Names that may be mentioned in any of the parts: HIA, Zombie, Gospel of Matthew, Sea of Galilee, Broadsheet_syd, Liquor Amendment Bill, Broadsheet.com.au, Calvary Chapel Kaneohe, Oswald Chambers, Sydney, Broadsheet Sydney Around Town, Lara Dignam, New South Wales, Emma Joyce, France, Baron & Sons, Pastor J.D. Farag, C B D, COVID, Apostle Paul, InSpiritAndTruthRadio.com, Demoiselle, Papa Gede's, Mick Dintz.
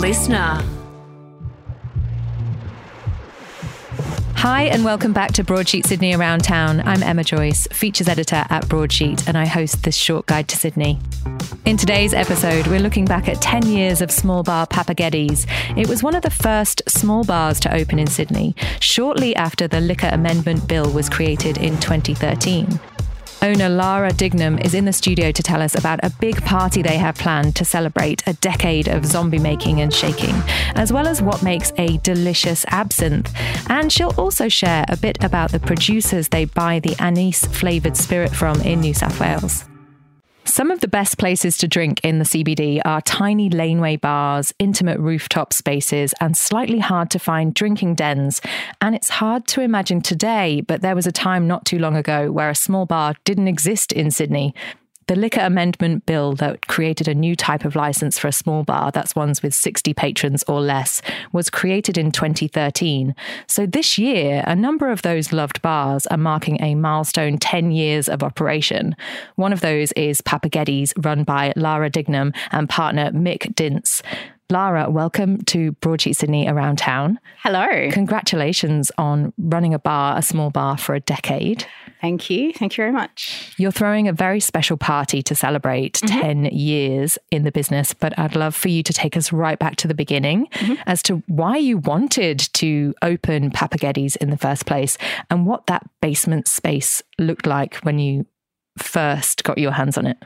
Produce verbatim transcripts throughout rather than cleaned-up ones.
Listener. Hi and welcome back to Broadsheet Sydney Around Town. I'm Emma Joyce, Features Editor at Broadsheet, and I host this short guide to Sydney. In today's episode, we're looking back at ten years of small bar Papa Gede's. It was one of the first small bars to open in Sydney, shortly after the Liquor Amendment Bill was created in twenty thirteen. Owner Lara Dignam is in the studio to tell us about a big party they have planned to celebrate a decade of zombie making and shaking, as well as what makes a delicious absinthe. And she'll also share a bit about the producers they buy the anise-flavoured spirit from in New South Wales. Some of the best places to drink in the C B D are tiny laneway bars, intimate rooftop spaces, and slightly hard to find drinking dens. And it's hard to imagine today, but there was a time not too long ago where a small bar didn't exist in Sydney. The Liquor Amendment Bill that created a new type of licence for a small bar, that's ones with sixty patrons or less, was created in twenty thirteen. So this year, a number of those loved bars are marking a milestone ten years of operation. One of those is Papa Gede's, run by Lara Dignam and partner Mick Dintz. Lara, welcome to Broadsheet Sydney Around Town. Hello. Congratulations on running a bar, a small bar, for a decade. Thank you. Thank you very much. You're throwing a very special party to celebrate mm-hmm. ten years in the business, but I'd love for you to take us right back to the beginning mm-hmm. as to why you wanted to open Papa Gede's in the first place and what that basement space looked like when you first got your hands on it.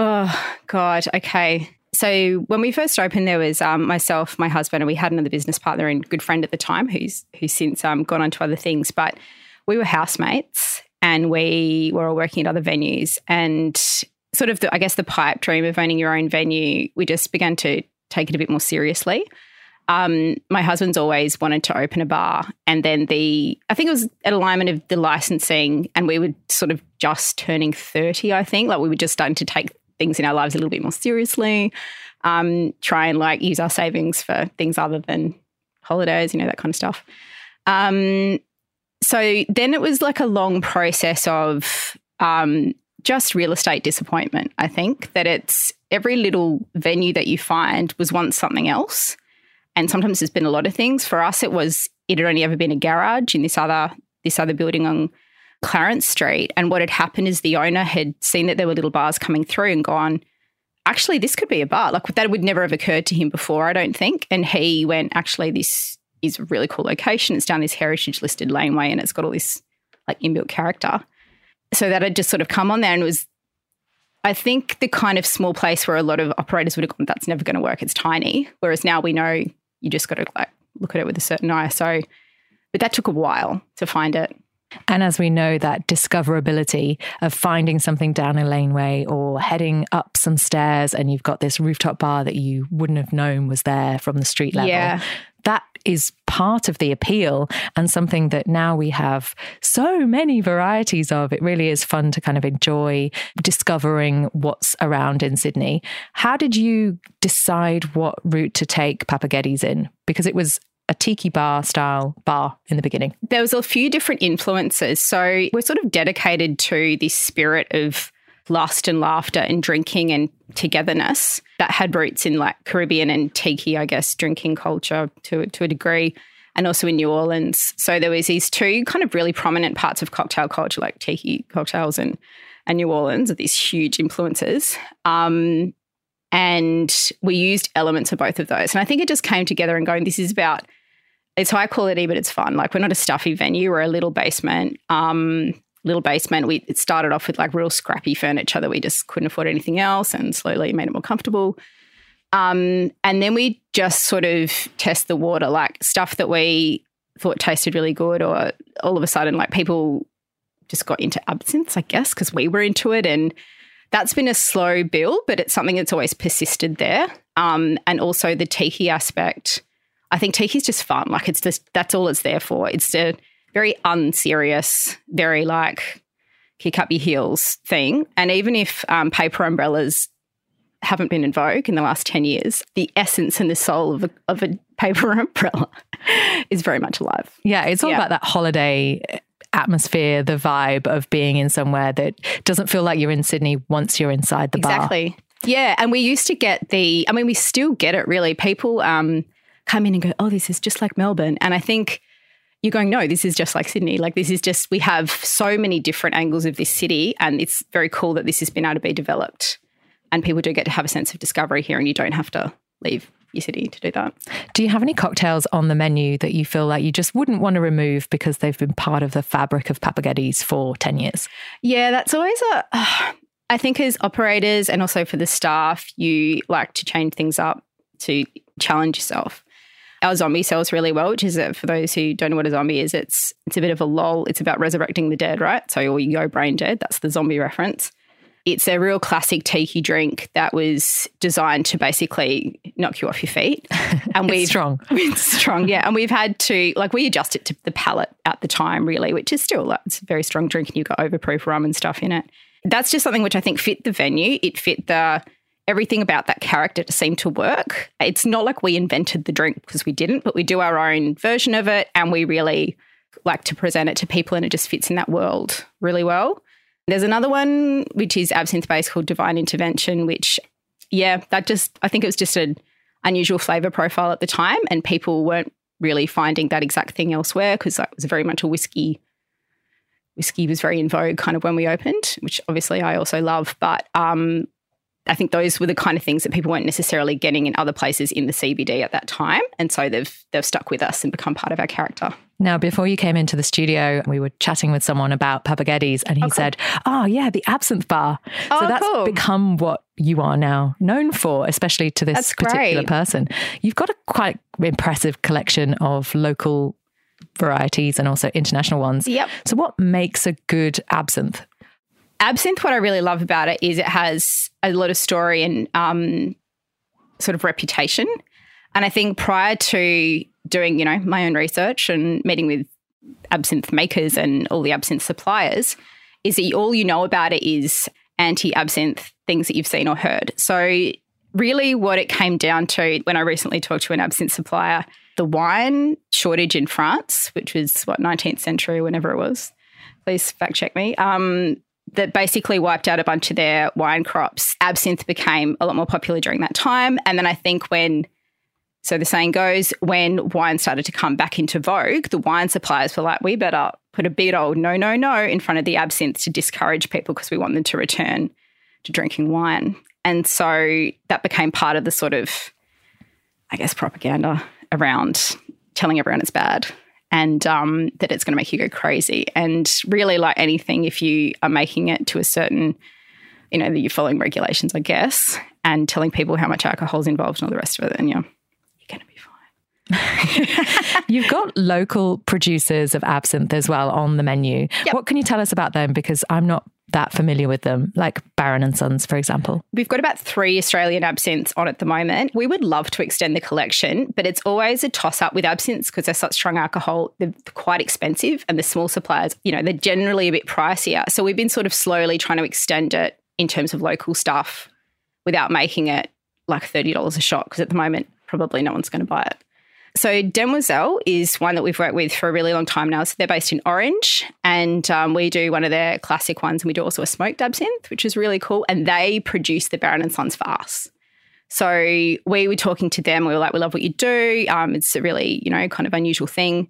Oh, God. Okay. So when we first opened, there was um, myself, my husband, and we had another business partner and good friend at the time who's who's since um, gone on to other things. But we were housemates. And we were all working at other venues, and sort of, the, I guess, the pipe dream of owning your own venue, we just began to take it a bit more seriously. Um, my husband's always wanted to open a bar, and then the, I think it was an alignment of the licensing, and we were sort of just turning thirty, I think. Like we were just starting to take things in our lives a little bit more seriously, um, try and like use our savings for things other than holidays, you know, that kind of stuff. Um So then it was like a long process of um, just real estate disappointment, I think, that it's every little venue that you find was once something else, and sometimes there's been a lot of things. For us, it was it had only ever been a garage in this other this other building on Clarence Street, and what had happened is the owner had seen that there were little bars coming through and gone, actually, this could be a bar. Like that would never have occurred to him before, I don't think, and he went, actually, this is a really cool location. It's down this heritage listed laneway and it's got all this like inbuilt character. So that had just sort of come on there, and it was, I think, the kind of small place where a lot of operators would have gone, that's never going to work. It's tiny. Whereas now we know you just got to like look at it with a certain eye. So, but that took a while to find it. And as we know, that discoverability of finding something down a laneway or heading up some stairs and you've got this rooftop bar that you wouldn't have known was there from the street level. Yeah. That is part of the appeal and something that now we have so many varieties of. It really is fun to kind of enjoy discovering what's around in Sydney. How did you decide what route to take Papa Gede's in? Because it was a tiki bar style bar in the beginning. There was a few different influences. So we're sort of dedicated to this spirit of lust and laughter and drinking and togetherness that had roots in like Caribbean and tiki, I guess, drinking culture to, to a degree, and also in New Orleans. So there was these two kind of really prominent parts of cocktail culture, like tiki cocktails and, and New Orleans, are these huge influences. Um, and we used elements of both of those. And I think it just came together and going, this is about, it's high quality, but it's fun. Like we're not a stuffy venue. We're a little basement. Um, little basement. We it started off with like real scrappy furniture that we just couldn't afford anything else, and slowly made it more comfortable. Um, and then we just sort of test the water, like stuff that we thought tasted really good, or all of a sudden like people just got into absinthe, I guess, because we were into it. And that's been a slow build, but it's something that's always persisted there. Um, and also the tiki aspect. I think tiki's just fun. Like it's just, that's all it's there for. It's a very unserious, very like kick up your heels thing. And even if um, paper umbrellas haven't been in vogue in the last ten years, the essence and the soul of a, of a paper umbrella is very much alive. Yeah, it's all yeah. about that holiday atmosphere, the vibe of being in somewhere that doesn't feel like you're in Sydney once you're inside the bar. Exactly. Yeah, and we used to get the, I mean, we still get it really. People um, come in and go, oh, this is just like Melbourne. And I think you're going, no, this is just like Sydney. Like this is just, we have so many different angles of this city, and it's very cool that this has been able to be developed. And people do get to have a sense of discovery here, and you don't have to leave your city to do that. Do you have any cocktails on the menu that you feel like you just wouldn't want to remove because they've been part of the fabric of Papa Gede's for ten years? Yeah, that's always a... Uh, I think as operators and also for the staff, you like to change things up to challenge yourself. Our zombie sells really well, which is, for those who don't know what a zombie is, it's it's a bit of a lol. It's about resurrecting the dead, right? So you go brain dead. That's the zombie reference. It's a real classic tiki drink that was designed to basically knock you off your feet. And it's strong. It's strong, yeah. And we've had to, like, we adjust it to the palate at the time, really, which is still, like, it's a very strong drink, and you've got overproof rum and stuff in it. That's just something which I think fit the venue. It fit the, everything about that character to seem to work. It's not like we invented the drink, because we didn't, but we do our own version of it, and we really like to present it to people, and it just fits in that world really well. There's another one which is absinthe-based called Divine Intervention, which, yeah, that just, I think it was just an unusual flavour profile at the time, and people weren't really finding that exact thing elsewhere, because it was very much a whiskey. Whiskey was very in vogue kind of when we opened, which obviously I also love. But um, I think those were the kind of things that people weren't necessarily getting in other places in the C B D at that time. And so they've they've stuck with us and become part of our character. Now, before you came into the studio, we were chatting with someone about Papa Gede's, and he oh, cool. said, oh, yeah, the absinthe bar. Oh, so that's cool. become what you are now known for, especially to this that's particular great. person. You've got a quite impressive collection of local varieties and also international ones. Yep. So what makes a good absinthe? Absinthe, what I really love about it is it has a lot of story and um, sort of reputation. And I think prior to doing, you know, my own research and meeting with absinthe makers and all the absinthe suppliers, is that all you know about it is anti-absinthe things that you've seen or heard. So really what it came down to when I recently talked to an absinthe supplier, the wine shortage in France, which was, what, nineteenth century, whenever it was, please fact check me, um, that basically wiped out a bunch of their wine crops. Absinthe became a lot more popular during that time. And then I think when, so the saying goes, when wine started to come back into vogue, the wine suppliers were like, we better put a big old no, no, no in front of the absinthe to discourage people, because we want them to return to drinking wine. And so that became part of the sort of, I guess, propaganda around telling everyone it's bad and um, that it's going to make you go crazy. And really, like anything, if you are making it to a certain, you know, that you're following regulations, I guess, and telling people how much alcohol's involved and all the rest of it, then yeah, you're going to be fine. You've got local producers of absinthe as well on the menu. Yep. What can you tell us about them? Because I'm not that familiar with them, like Baron and Sons, for example. We've got about three Australian absinthes on at the moment. We would love to extend the collection, but it's always a toss-up with absinthes because they're such strong alcohol. They're quite expensive, and the small suppliers, you know, they're generally a bit pricier. So we've been sort of slowly trying to extend it in terms of local stuff without making it like thirty dollars a shot, because at the moment probably no one's going to buy it. So Demoiselle is one that we've worked with for a really long time now. So they're based in Orange, and um, we do one of their classic ones, and we do also a smoked absinthe, which is really cool. And they produce the Baron and Sons for us. So we were talking to them. We were like, we love what you do. Um, it's a really, you know, kind of unusual thing.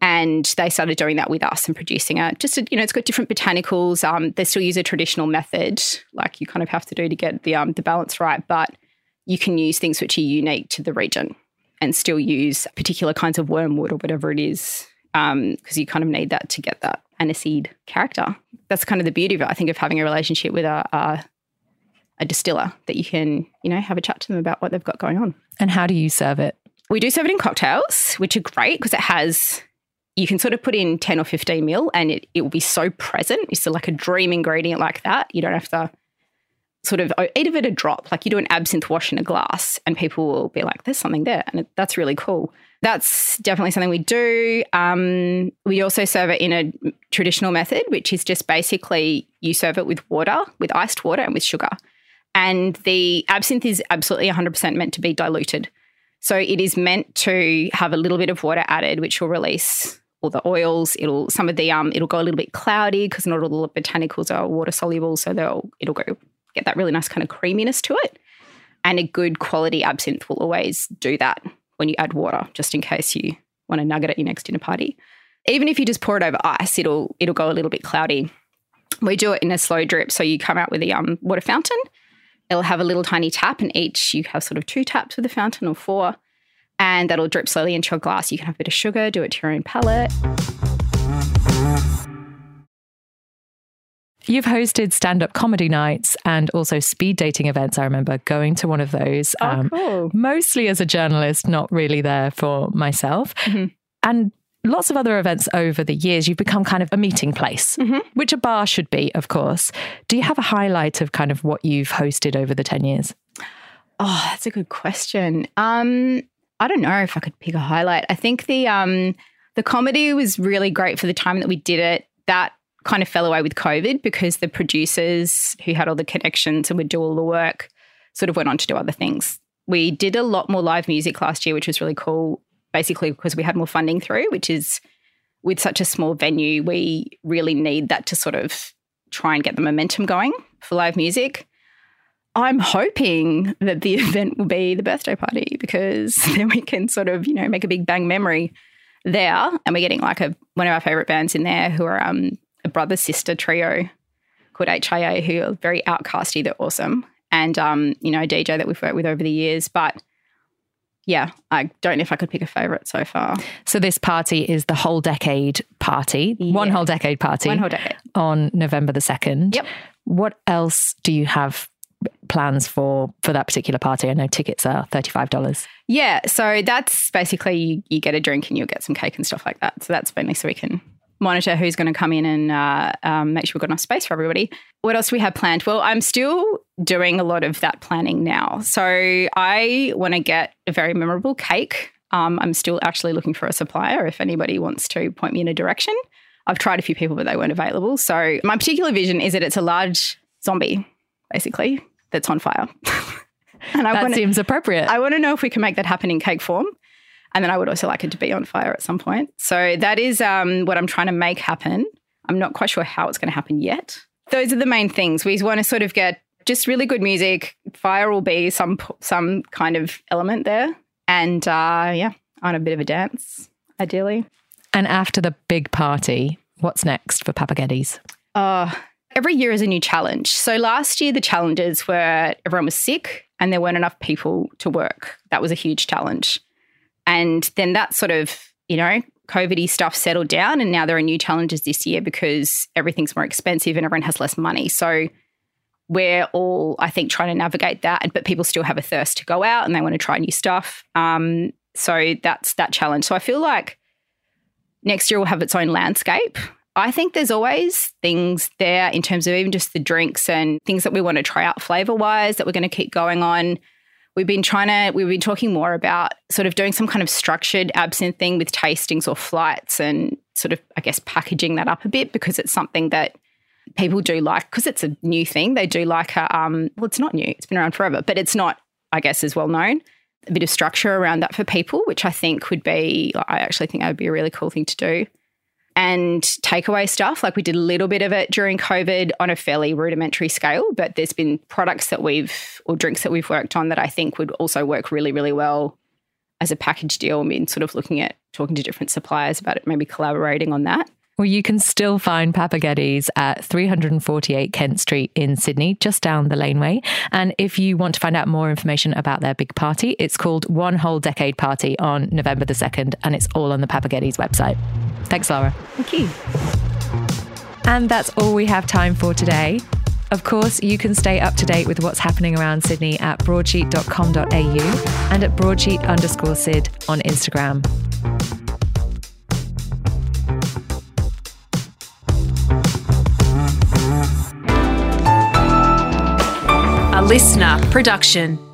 And they started doing that with us and producing it. Just, a, you know, it's got different botanicals. Um, they still use a traditional method, like you kind of have to do to get the um, the balance right, but you can use things which are unique to the region and still use particular kinds of wormwood or whatever it is, because um, you kind of need that to get that aniseed character. That's kind of the beauty of it, I think, of having a relationship with a, a a distiller, that you can, you know, have a chat to them about what they've got going on. And how do you serve it? We do serve it in cocktails, which are great because it has, you can sort of put in ten or fifteen mil and it, it will be so present. It's like a dream ingredient like that. You don't have to sort of eat of it a drop, like you do an absinthe wash in a glass and people will be like, there's something there, and it, that's really cool. That's definitely something we do. Um, we also serve it in a traditional method, which is just basically you serve it with water, with iced water and with sugar. And the absinthe is absolutely one hundred percent meant to be diluted. So it is meant to have a little bit of water added, which will release all the oils. It'll some of the um, it'll go a little bit cloudy because not all the botanicals are water soluble, so they'll it'll go get that really nice kind of creaminess to it. And a good quality absinthe will always do that when you add water, just in case you want to nugget at your next dinner party. Even if you just pour it over ice, it'll it'll go a little bit cloudy. We do it in a slow drip, so you come out with a um, water fountain. It'll have a little tiny tap, and each you have sort of two taps with the fountain or four, and that'll drip slowly into your glass. You can have a bit of sugar, do it to your own palate. You've hosted stand-up comedy nights and also speed dating events. I remember going to one of those, oh, um, cool. mostly as a journalist, not really there for myself. Mm-hmm. And lots of other events over the years, you've become kind of a meeting place, mm-hmm. which a bar should be, of course. Do you have a highlight of kind of what you've hosted over the ten years? Oh, that's a good question. Um, I don't know if I could pick a highlight. I think the um, the comedy was really great for the time that we did it. That kind of fell away with COVID because the producers who had all the connections and would do all the work sort of went on to do other things. We did a lot more live music last year, which was really cool, basically because we had more funding through, which is with such a small venue, we really need that to sort of try and get the momentum going for live music. I'm hoping that the event will be the birthday party because then we can sort of, you know, make a big bang memory there. And we're getting like a one of our favourite bands in there who are um, a brother-sister trio called H I A who are very outcasty. They're awesome. And, um, you know, a D J that we've worked with over the years. But, yeah, I don't know if I could pick a favourite so far. So this party is the whole decade party, yeah. one whole decade party. One whole decade. On November the second. Yep. What else do you have plans for for that particular party? I know tickets are thirty-five dollars. Yeah, so that's basically you, you get a drink and you'll get some cake and stuff like that. So that's mainly so we can monitor who's going to come in and uh, um, make sure we've got enough space for everybody. What else do we have planned? Well, I'm still doing a lot of that planning now. So I want to get a very memorable cake. Um, I'm still actually looking for a supplier if anybody wants to point me in a direction. I've tried a few people, but they weren't available. So my particular vision is that it's a large zombie, basically, that's on fire. and I That wanna, seems appropriate. I want to know if we can make that happen in cake form. And then I would also like it to be on fire at some point. So that is um, what I'm trying to make happen. I'm not quite sure how it's going to happen yet. Those are the main things. We want to sort of get just really good music. Fire will be some some kind of element there. And, uh, yeah, on a bit of a dance, ideally. And after the big party, what's next for Papa Gede's? Uh, every year is a new challenge. So last year the challenges were everyone was sick and there weren't enough people to work. That was a huge challenge. And then that sort of, you know, COVID-y stuff settled down and now there are new challenges this year because everything's more expensive and everyone has less money. So we're all, I think, trying to navigate that, but people still have a thirst to go out and they want to try new stuff. Um, so that's that challenge. So I feel like next year will have its own landscape. I think there's always things there in terms of even just the drinks and things that we want to try out flavour-wise that we're going to keep going on. We've been trying to, we've been talking more about sort of doing some kind of structured absinthe thing with tastings or flights and sort of, I guess, packaging that up a bit because it's something that people do like because it's a new thing. They do like a, um, well, it's not new. It's been around forever, but it's not, I guess, as well known. A bit of structure around that for people, which I think would be, I actually think that would be a really cool thing to do. And takeaway stuff, like we did a little bit of it during COVID on a fairly rudimentary scale, but there's been products that we've, or drinks that we've worked on that I think would also work really, really well as a package deal. I mean, sort of looking at talking to different suppliers about it, maybe collaborating on that. Well, you can still find Papa Gede's at three forty-eight Kent Street in Sydney, just down the laneway. And if you want to find out more information about their big party, it's called One Whole Decade Party on November the second, and it's all on the Papa Gede's website. Thanks, Lara. Thank you. And that's all we have time for today. Of course, you can stay up to date with what's happening around Sydney at broadsheet dot com dot a u and at broadsheet underscore Sid on Instagram. A listener production.